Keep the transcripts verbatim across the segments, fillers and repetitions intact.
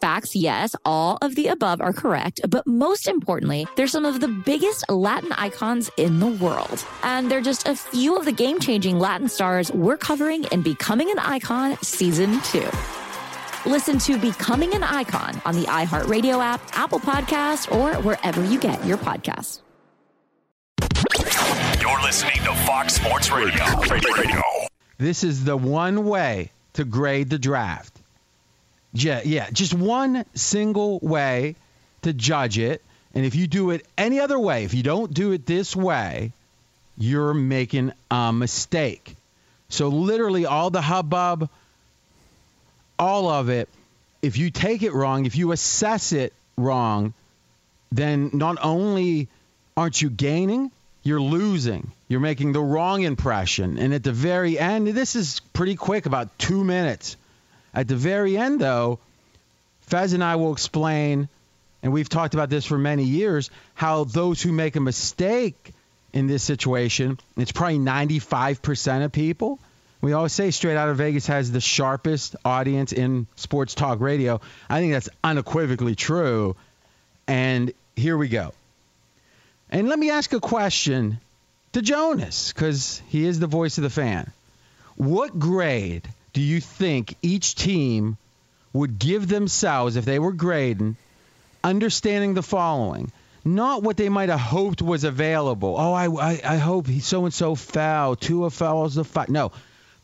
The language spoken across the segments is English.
Facts, yes, all of the above are correct, but most importantly, they're some of the biggest Latin icons in the world. And they're just a few of the game-changing Latin stars we're covering in Becoming an Icon Season two. Listen to Becoming an Icon on the iHeartRadio app, Apple Podcasts, or wherever you get your podcasts. You're listening to Fox Sports Radio. Radio. This is the one way to grade the draft. Yeah, yeah, just one single way to judge it. And if you do it any other way, if you don't do it this way, you're making a mistake. So literally all the hubbub, all of it, if you take it wrong, if you assess it wrong, then not only aren't you gaining, you're losing. You're making the wrong impression. And at the very end, this is pretty quick, about two minutes. At the very end, though, Fez and I will explain, and we've talked about this for many years, how those who make a mistake in this situation, it's probably ninety-five percent of people. We always say Straight Out of Vegas has the sharpest audience in sports talk radio. I think that's unequivocally true. And here we go. And let me ask a question to Jonas, because he is the voice of the fan. What grade do you think each team would give themselves if they were grading, understanding the following? Not what they might have hoped was available. Oh, I, I, I hope so-and-so fell. Tua fell as the fight. No.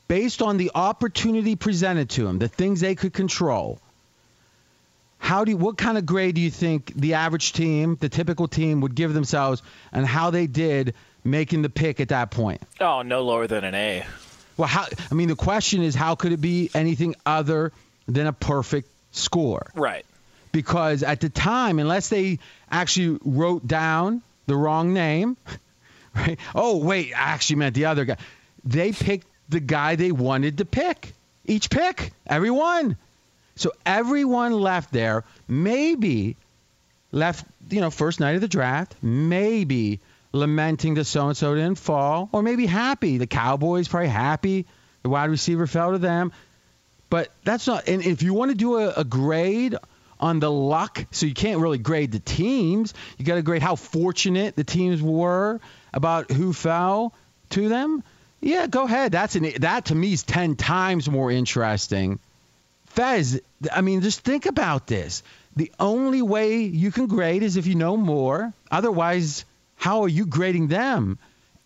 Based on the opportunity presented to them, the things they could control, how do you, what kind of grade do you think the average team, the typical team, would give themselves and how they did making the pick at that point? Oh, no lower than an A. Well, how, I mean, the question is, how could it be anything other than a perfect score? Right. Because at the time, unless they actually wrote down the wrong name, right? Oh, wait, I actually meant the other guy. They picked the guy they wanted to pick. Each pick, everyone. So everyone left there, maybe left, you know, first night of the draft, maybe lamenting the so-and-so didn't fall, or maybe happy. The Cowboys probably happy. The wide receiver fell to them. But that's not – and if you want to do a, a grade on the luck, so you can't really grade the teams. You got to grade how fortunate the teams were about who fell to them. Yeah, go ahead. That's an, that, to me, is ten times more interesting. Fez, I mean, just think about this. The only way you can grade is if you know more. Otherwise – how are you grading them?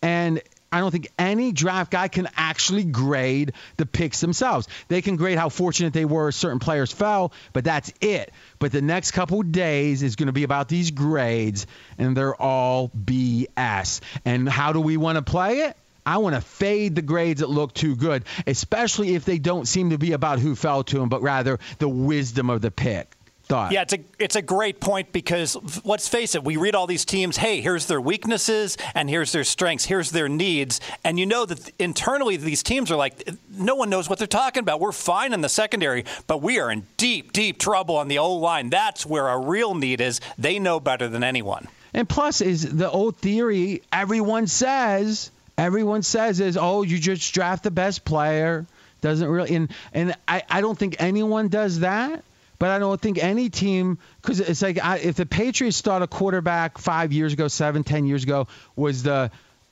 And I don't think any draft guy can actually grade the picks themselves. They can grade how fortunate they were certain players fell, but that's it. But the next couple of days is going to be about these grades, and they're all B S. And how do we want to play it? I want to fade the grades that look too good, especially if they don't seem to be about who fell to them, but rather the wisdom of the pick. thought. Yeah, it's a it's a great point because let's face it, we read all these teams, hey, here's their weaknesses and here's their strengths, here's their needs. And you know that internally these teams are like, no one knows what they're talking about. We're fine in the secondary, but we are in deep, deep trouble on the O-line. That's where our real need is. They know better than anyone. And plus is the old theory everyone says, everyone says is, oh, you just draft the best player. Doesn't really, and, and I, I don't think anyone does that. But I don't think any team, because it's like I, if the Patriots thought a quarterback five years ago, seven, ten years ago was the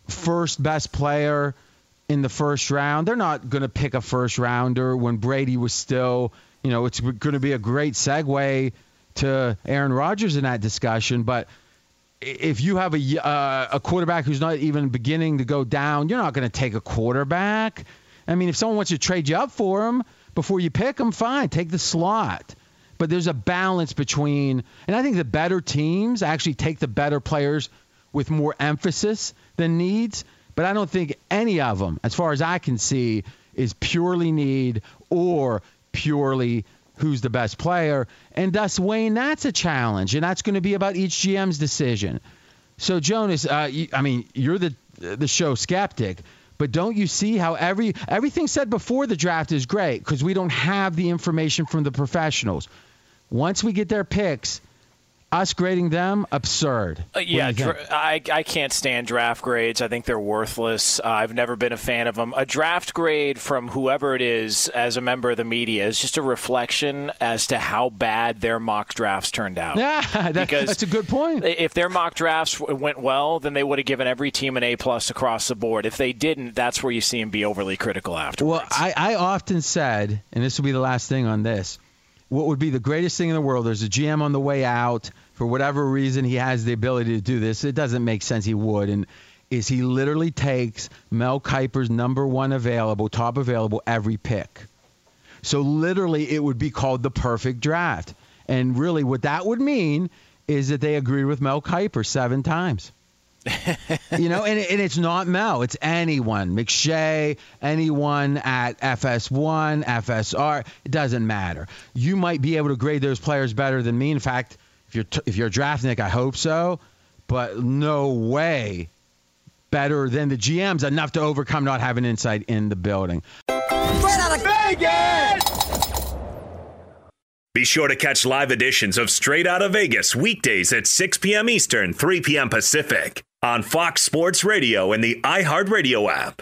first best player in the first round, they're not going to pick a first rounder when Brady was still, you know, it's going to be a great segue to Aaron Rodgers in that discussion. But if you have a, uh, a quarterback who's not even beginning to go down, you're not going to take a quarterback. I mean, if someone wants to trade you up for him before you pick him, fine, take the slot. But there's a balance between, and I think the better teams actually take the better players with more emphasis than needs. But I don't think any of them, as far as I can see, is purely need or purely who's the best player. And thus, Wayne, that's a challenge, and that's going to be about each G M's decision. So, Jonas, uh, you, I mean, you're the the show skeptic. But don't you see how every everything said before the draft is great because we don't have the information from the professionals. Once we get their picks, us grading them, absurd. Uh, yeah, dra- I, I can't stand draft grades. I think they're worthless. Uh, I've never been a fan of them. A draft grade from whoever it is as a member of the media is just a reflection as to how bad their mock drafts turned out. Yeah, that, because that's a good point. If their mock drafts went well, then they would have given every team an A-plus across the board. If they didn't, that's where you see them be overly critical afterwards. Well, I, I often said, and this will be the last thing on this, what would be the greatest thing in the world? There's a G M on the way out. For whatever reason, he has the ability to do this. It doesn't make sense he would. And is he literally takes Mel Kiper's number one available, top available, every pick. So literally it would be called the perfect draft. And really what that would mean is that they agreed with Mel Kiper seven times. you know, and, and it's not Mel. It's anyone. McShay, anyone at F S one, F S R. It doesn't matter. You might be able to grade those players better than me. In fact, if you're, t- if you're drafting, Nick, I hope so. But no way better than the G M's enough to overcome not having insight in the building. Right out of Vegas! Be sure to catch live editions of Straight Out of Vegas weekdays at six p.m. Eastern, three p.m. Pacific. On Fox Sports Radio and the iHeartRadio app.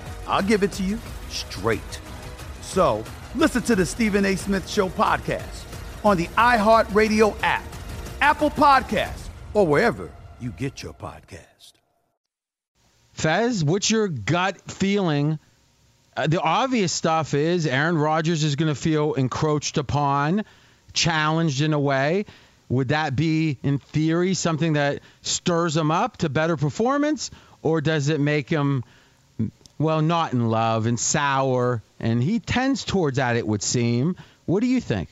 I'll give it to you straight. So, listen to the Stephen A. Smith Show podcast on the iHeartRadio app, Apple Podcasts, or wherever you get your podcast. Fez, what's your gut feeling? Uh, the obvious stuff is Aaron Rodgers is going to feel encroached upon, challenged in a way. Would that be, in theory, something that stirs him up to better performance, or does it make him... well, not in love and sour, and he tends towards that, it would seem. What do you think?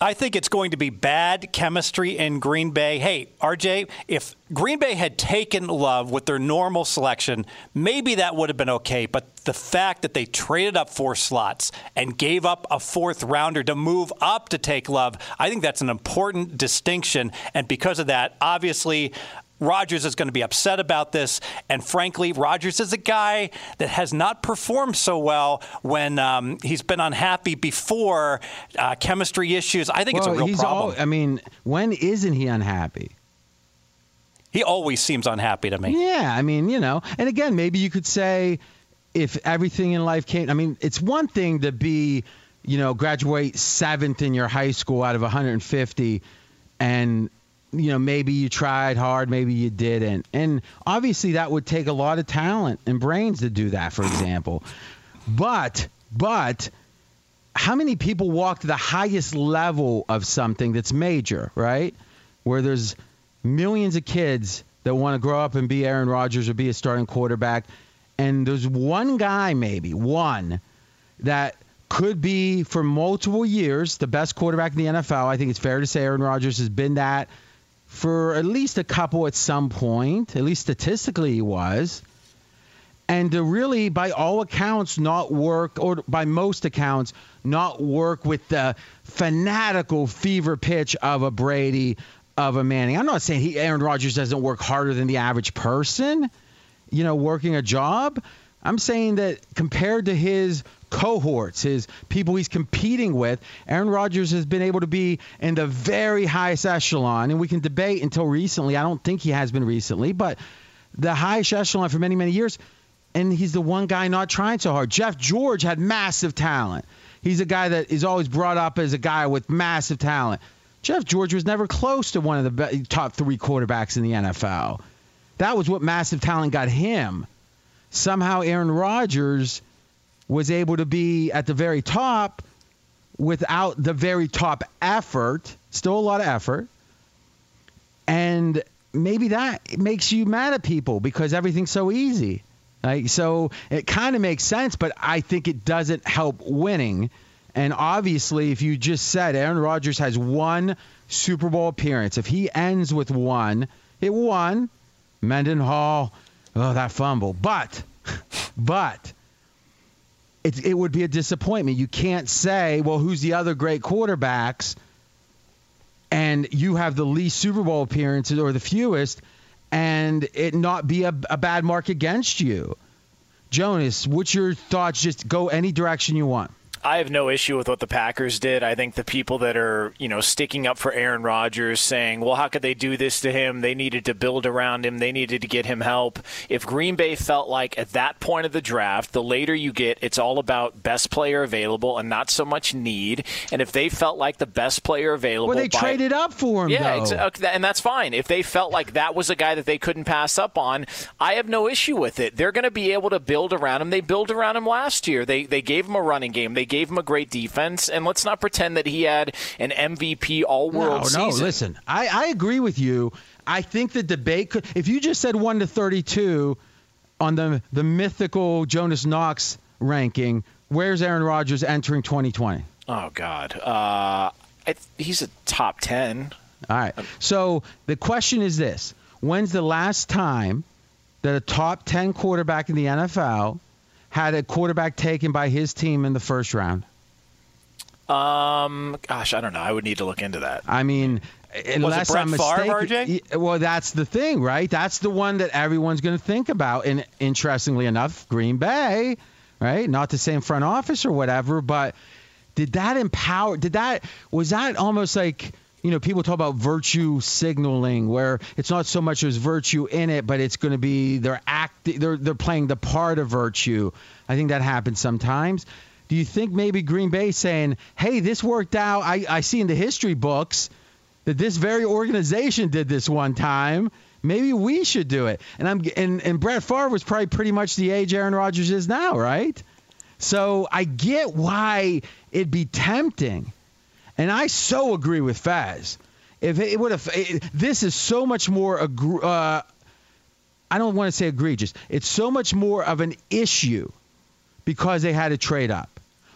I think it's going to be bad chemistry in Green Bay. Hey, R J, if Green Bay had taken Love with their normal selection, maybe that would have been okay. But the fact that they traded up four slots and gave up a fourth rounder to move up to take Love, I think that's an important distinction. And because of that, obviously, Rodgers is going to be upset about this, and frankly, Rodgers is a guy that has not performed so well when um, he's been unhappy before, uh, chemistry issues. I think well, it's a real he's problem. All, I mean, when isn't he unhappy? He always seems unhappy to me. Yeah, I mean, you know, and again, maybe you could say if everything in life came, I mean, it's one thing to be, you know, graduate seventh in your high school out of one hundred fifty and you know, maybe you tried hard, maybe you didn't. And obviously that would take a lot of talent and brains to do that, for example. But, but how many people walk to the highest level of something that's major, right? Where there's millions of kids that want to grow up and be Aaron Rodgers or be a starting quarterback. And there's one guy, maybe one, that could be for multiple years the best quarterback in the N F L. I think it's fair to say Aaron Rodgers has been that for at least a couple at some point, at least statistically he was, and to really, by all accounts, not work, or by most accounts, not work with the fanatical fever pitch of a Brady, of a Manning. I'm not saying he, Aaron Rodgers doesn't work harder than the average person, you know, working a job. I'm saying that compared to his cohorts, his people he's competing with, Aaron Rodgers has been able to be in the very highest echelon, and we can debate until recently. I don't think he has been recently, but the highest echelon for many, many years, and he's the one guy not trying so hard. Jeff George had massive talent. He's a guy that is always brought up as a guy with massive talent. Jeff George was never close to one of the top three quarterbacks in the N F L. That was what massive talent got him. Somehow Aaron Rodgers was able to be at the very top without the very top effort, still a lot of effort. And maybe that makes you mad at people because everything's so easy. Like, so it kind of makes sense, but I think it doesn't help winning. And obviously, if you just said Aaron Rodgers has one Super Bowl appearance, if he ends with one, it won. Mendenhall, oh, that fumble. But, but, it, it would be a disappointment. You can't say, well, who's the other great quarterbacks? And you have the least Super Bowl appearances or the fewest, and it not be a, a bad mark against you. Jonas, what's your thoughts? Just go any direction you want. I have no issue with what the Packers did. I think the people that are, you know, sticking up for Aaron Rodgers, saying, well, how could they do this to him? They needed to build around him. They needed to get him help. If Green Bay felt like at that point of the draft, the later you get, it's all about best player available and not so much need. And if they felt like the best player available. Well, they by, traded up for him, yeah, though. Exa- and that's fine. If they felt like that was a guy that they couldn't pass up on, I have no issue with it. They're going to be able to build around him. They built around him last year. They they gave him a running game. They gave him a great defense. And let's not pretend that he had an M V P all-world no, season. No, no, listen. I, I agree with you. I think the debate could – if you just said one to thirty-two on the, the mythical Jonas Knox ranking, where's Aaron Rodgers entering twenty twenty? Oh, God. Uh, I, he's a top ten. All right. So the question is this. When's the last time that a top ten quarterback in the N F L had a quarterback taken by his team in the first round? Um, gosh, I don't know. I would need to look into that. I mean, unless I'm mistaken. Was it Brett Favre, R J? Well, that's the thing, right? That's the one that everyone's going to think about. And interestingly enough, Green Bay, right? Not the same front office or whatever, but did that empower? Did that? Was that almost like? You know, people talk about virtue signaling, where it's not so much there's virtue in it, but it's going to be they're acting, they're they're playing the part of virtue. I think that happens sometimes. Do you think maybe Green Bay saying, "Hey, this worked out. I, I see in the history books that this very organization did this one time. Maybe we should do it." And I'm and and Brett Favre was probably pretty much the age Aaron Rodgers is now, right? So I get why it'd be tempting. And I so agree with Faz. If it would have, it, this is so much more. Agre- uh, I don't want to say egregious. It's so much more of an issue because they had to trade up.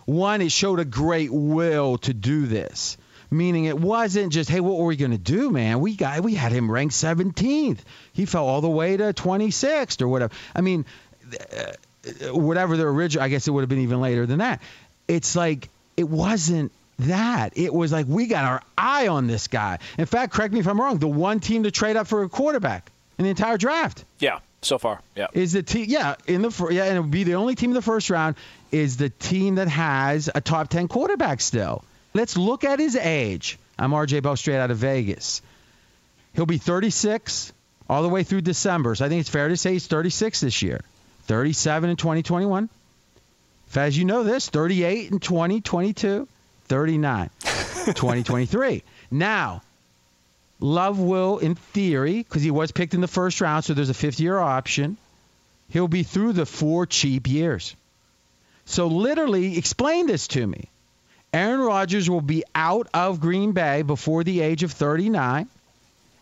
One, it showed a great will to do this, meaning it wasn't just, hey, what were we going to do, man? We got, we had him ranked seventeenth. He fell all the way to twenty-sixth or whatever. I mean, uh, whatever the original. I guess it would have been even later than that. It's like it wasn't. That it was like we got our eye on this guy. In fact, correct me if I'm wrong. The one team to trade up for a quarterback in the entire draft. Yeah, so far. Yeah, is the team. Yeah, in the yeah, and it would be the only team in the first round is the team that has a top ten quarterback still. Let's look at his age. I'm R J Bell, straight out of Vegas. He'll be thirty-six all the way through December. So I think it's fair to say he's thirty-six this year, thirty-seven in twenty twenty-one. Faz, you know this, thirty-eight in twenty twenty-two. thirty-nine, twenty twenty-three. Now, Love will, in theory, because he was picked in the first round, so there's a fifth-year option, he'll be through the four cheap years. So literally, explain this to me. Aaron Rodgers will be out of Green Bay before the age of thirty-nine,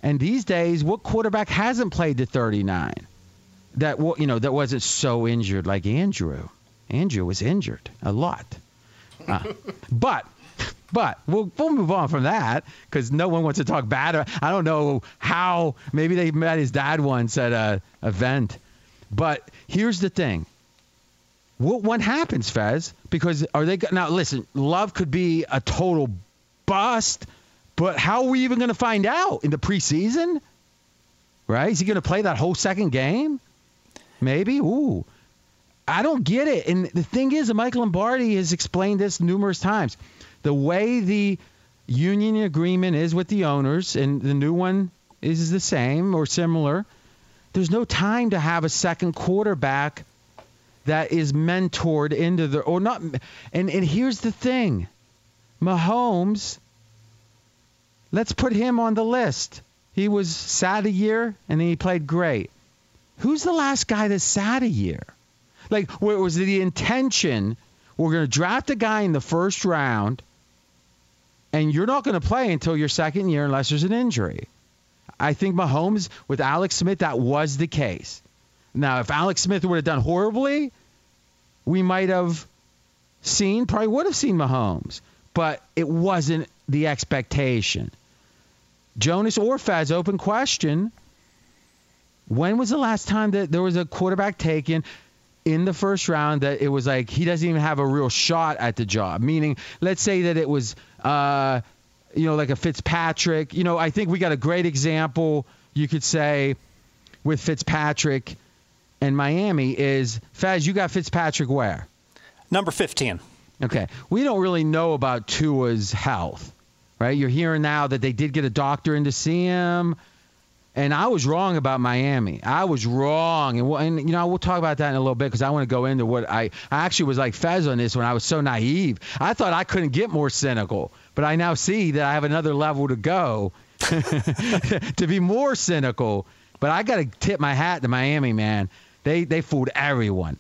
and these days, what quarterback hasn't played to thirty-nine that you know that wasn't so injured like Andrew? Andrew was injured a lot. Uh, but But we'll, we'll move on from that because no one wants to talk bad. About, I don't know how. Maybe they met his dad once at an event. But here's the thing. What, what happens, Fez? Because are they – now, listen, Love could be a total bust, but how are we even going to find out in the preseason? Right? Is he going to play that whole second game? Maybe? Ooh. I don't get it. And the thing is, Mike Lombardi has explained this numerous times. The way the union agreement is with the owners, and the new one is the same or similar, there's no time to have a second quarterback that is mentored into the – or not. And, and here's the thing. Mahomes, let's put him on the list. He was sad a year, and then he played great. Who's the last guy that's sad a year? Like, where was the intention – we're going to draft a guy in the first round, and you're not going to play until your second year unless there's an injury. I think Mahomes, with Alex Smith, that was the case. Now, if Alex Smith would have done horribly, we might have seen, probably would have seen Mahomes, but it wasn't the expectation. Jonas or Faz, open question. When was the last time that there was a quarterback taken in the first round that it was like he doesn't even have a real shot at the job? Meaning, let's say that it was, uh, you know, like a Fitzpatrick. You know, I think we got a great example, you could say, with Fitzpatrick and Miami is, Faz, you got Fitzpatrick where? Number fifteen. Okay. We don't really know about Tua's health, right? You're hearing now that they did get a doctor in to see him. And I was wrong about Miami. I was wrong. And, we'll, and you know, we'll talk about that in a little bit because I want to go into what I – I actually was like Fez on this when I was so naive. I thought I couldn't get more cynical. But I now see that I have another level to go to be more cynical. But I got to tip my hat to Miami, man. They they fooled everyone.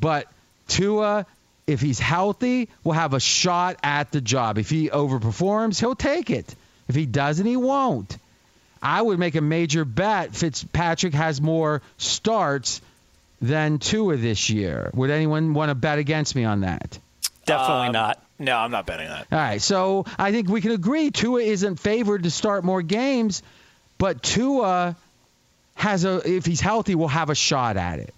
But Tua, if he's healthy, will have a shot at the job. If he overperforms, he'll take it. If he doesn't, he won't. I would make a major bet Fitzpatrick has more starts than Tua this year. Would anyone want to bet against me on that? Definitely um, not. No, I'm not betting that. All right, so I think we can agree Tua isn't favored to start more games, but Tua has a if he's healthy will have a shot at it.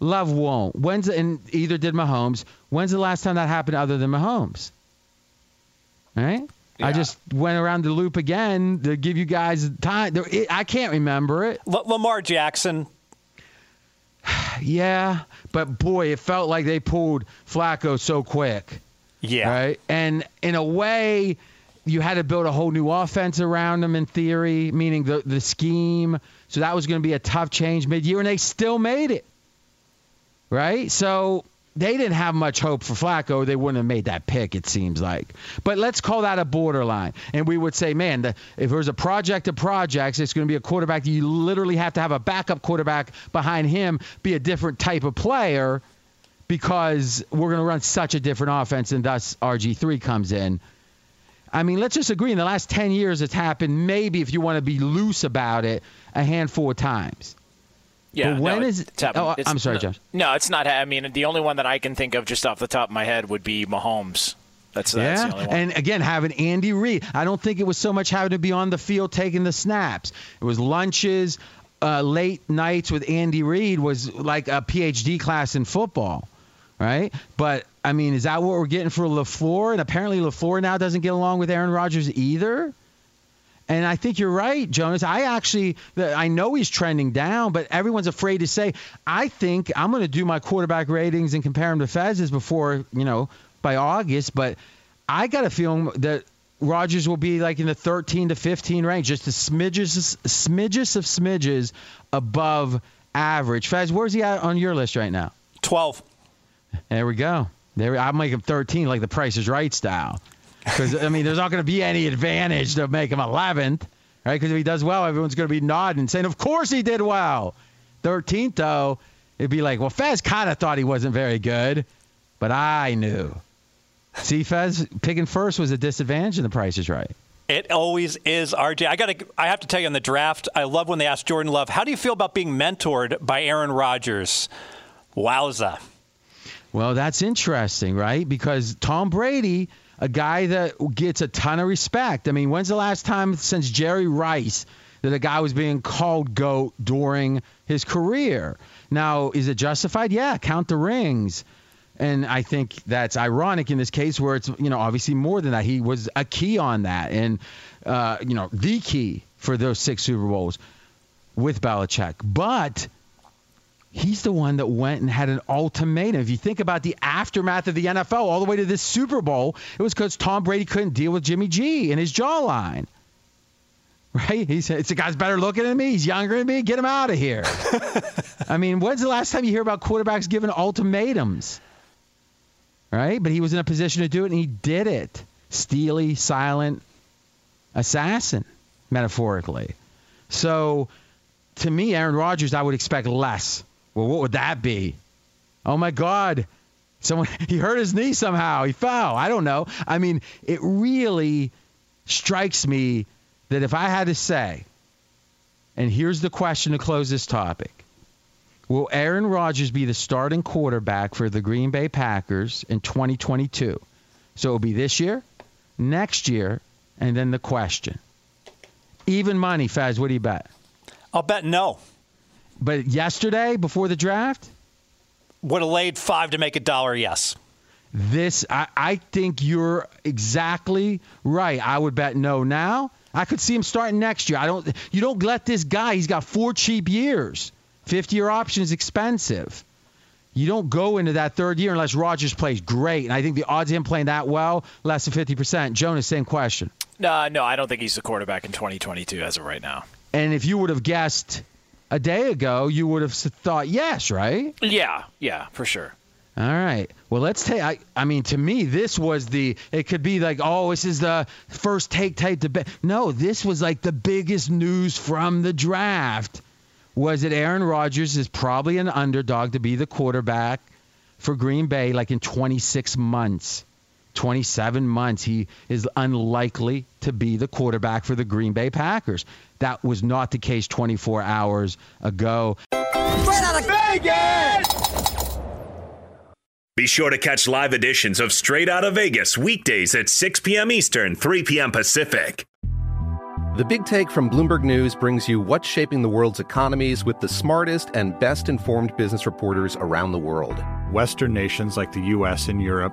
Love won't. When's and either did Mahomes. When's the last time that happened other than Mahomes? All right? Yeah. I just went around the loop again to give you guys time. I can't remember it. L- Lamar Jackson. Yeah, but boy, it felt like they pulled Flacco so quick. Yeah. Right? And in a way, you had to build a whole new offense around him in theory, meaning the, the scheme. So that was going to be a tough change mid-year, and they still made it. Right? So they didn't have much hope for Flacco. They wouldn't have made that pick, it seems like. But let's call that a borderline. And we would say, man, the, if there's a project of projects, it's going to be a quarterback. You literally have to have a backup quarterback behind him, be a different type of player, because we're going to run such a different offense, and thus R G three comes in. I mean, let's just agree, in the last ten years it's happened, maybe if you want to be loose about it, a handful of times. Yeah, but when no, is it? Oh, it's, I'm sorry, no, Josh. No, it's not. I mean, the only one that I can think of just off the top of my head would be Mahomes. That's, that's yeah. the only one. And again, having Andy Reid. I don't think it was so much having to be on the field taking the snaps. It was lunches, uh, late nights with Andy Reid was like a P H D class in football, right? But I mean, is that what we're getting for LaFleur? And apparently, LaFleur now doesn't get along with Aaron Rodgers either. And I think you're right, Jonas. I actually, I know he's trending down, but everyone's afraid to say, I think I'm going to do my quarterback ratings and compare them to Fez's before, you know, by August. But I got a feeling that Rodgers will be like in the thirteen to fifteen range, just the smidges, smidges of smidges above average. Fez, where's he at on your list right now? twelve. There we go. There, I'll make him thirteen like the Price is Right style. Because, I mean, there's not going to be any advantage to make him eleventh, right? Because if he does well, everyone's going to be nodding, saying, of course he did well. thirteenth, though, it'd be like, well, Fez kind of thought he wasn't very good, but I knew. See, Fez, picking first was a disadvantage in The Price is Right. It always is, R J. I got to. I have to tell you on the draft, I love when they ask Jordan Love, how do you feel about being mentored by Aaron Rodgers? Wowza. Well, that's interesting, right? Because Tom Brady, a guy that gets a ton of respect. I mean, when's the last time since Jerry Rice that a guy was being called GOAT during his career? Now, is it justified? Yeah, count the rings. And I think that's ironic in this case where it's, you know, obviously more than that. He was a key on that and, uh, you know, the key for those six Super Bowls with Belichick. But he's the one that went and had an ultimatum. If you think about the aftermath of the N F L all the way to this Super Bowl, it was because Tom Brady couldn't deal with Jimmy G and his jawline. Right? He said, it's the guy's better looking than me. He's younger than me. Get him out of here. I mean, when's the last time you hear about quarterbacks giving ultimatums? Right? But he was in a position to do it, and he did it. Steely, silent assassin, metaphorically. So, to me, Aaron Rodgers, I would expect less. Well, what would that be? Oh, my God. Someone he hurt his knee somehow. He fell. I don't know. I mean, it really strikes me that if I had to say, and here's the question to close this topic, will Aaron Rodgers be the starting quarterback for the Green Bay Packers in twenty twenty-two? So it'll be this year, next year, and then the question. Even money, Faz, what do you bet? I'll bet no. But yesterday, before the draft? Would have laid five to make a dollar, yes. This, I, I think you're exactly right. I would bet no now. I could see him starting next year. I don't. You don't let this guy, he's got four cheap years. fifty-year option's expensive. You don't go into that third year unless Rodgers plays great. And I think the odds of him playing that well, less than fifty percent. Jonas, same question. Uh, no, I don't think he's the quarterback in twenty twenty-two as of right now. And if you would have guessed a day ago, you would have thought yes, right? Yeah, yeah, for sure. All right. Well, let's take I, – I mean, to me, this was the – it could be like, oh, this is the first take type debate. No, this was like the biggest news from the draft was that Aaron Rodgers is probably an underdog to be the quarterback for Green Bay like in twenty-six months. twenty-seven months, he is unlikely to be the quarterback for the Green Bay Packers. That was not the case twenty-four hours ago. Straight out of Vegas! Be sure to catch live editions of Straight Out of Vegas weekdays at six p.m. Eastern, three p.m. Pacific. The Big Take from Bloomberg News brings you what's shaping the world's economies with the smartest and best-informed business reporters around the world. Western nations like the U S and Europe.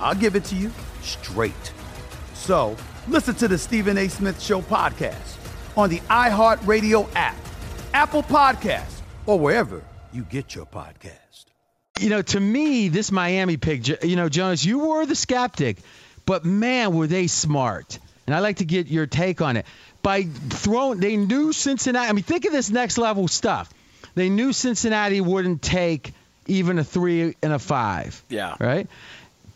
I'll give it to you straight. So, listen to the Stephen A. Smith Show podcast on the iHeartRadio app, Apple Podcasts, or wherever you get your podcast. You know, to me, this Miami pick, you know, Jonas, you were the skeptic, but man, were they smart. And I'd like to get your take on it. By throwing, they knew Cincinnati. I mean, think of this next level stuff. They knew Cincinnati wouldn't take even a three and a five. Yeah. Right?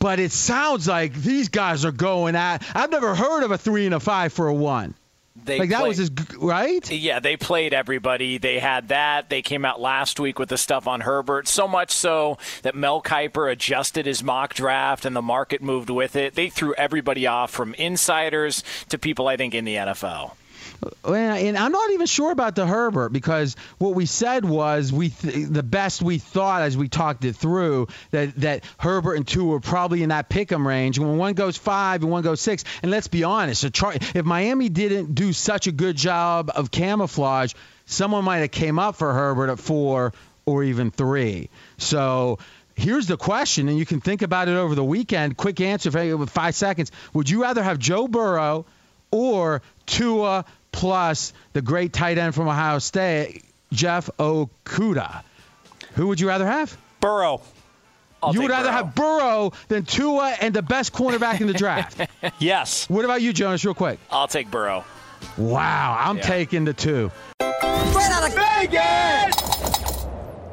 But it sounds like these guys are going at – I've never heard of a three and a five for a one. They like that played, was his, right? Yeah, they played everybody. They had that. They came out last week with the stuff on Herbert, so much so that Mel Kiper adjusted his mock draft and the market moved with it. They threw everybody off, from insiders to people, I think, in the N F L. And I'm not even sure about the Herbert, because what we said was we th- the best we thought as we talked it through that, that Herbert and Tua were probably in that pick'em range. When one goes five and one goes six, and let's be honest, if Miami didn't do such a good job of camouflage, someone might have came up for Herbert at four or even three. So here's the question, and you can think about it over the weekend. Quick answer for five seconds. Would you rather have Joe Burrow or Tua plus the great tight end from Ohio State, Jeff Okuda? Who would you rather have? Burrow. I'll you would rather Burrow. have Burrow than Tua and the best cornerback in the draft? Yes. What about you, Jonas, real quick? I'll take Burrow. Wow, I'm yeah. taking the two. Straight out of Vegas!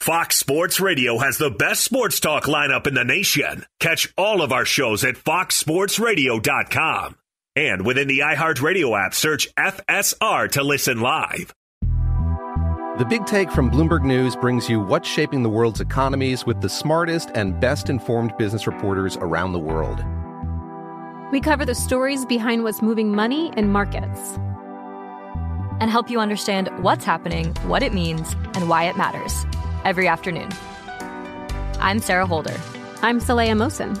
Fox Sports Radio has the best sports talk lineup in the nation. Catch all of our shows at fox sports radio dot com. And within the iHeartRadio app, search F S R to listen live. The Big Take from Bloomberg News brings you what's shaping the world's economies with the smartest and best-informed business reporters around the world. We cover the stories behind what's moving money and markets and help you understand what's happening, what it means, and why it matters every afternoon. I'm Sarah Holder. I'm Saleha Mohsen.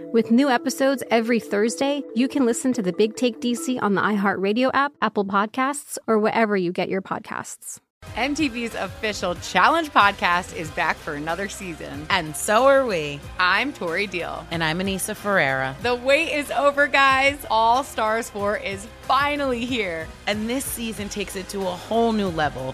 With new episodes every Thursday, you can listen to The Big Take D C on the iHeartRadio app, Apple Podcasts, or wherever you get your podcasts. M T V's official Challenge podcast is back for another season. And so are we. I'm Tori Deal. And I'm Anissa Ferreira. The wait is over, guys. All Stars four is finally here. And this season takes it to a whole new level.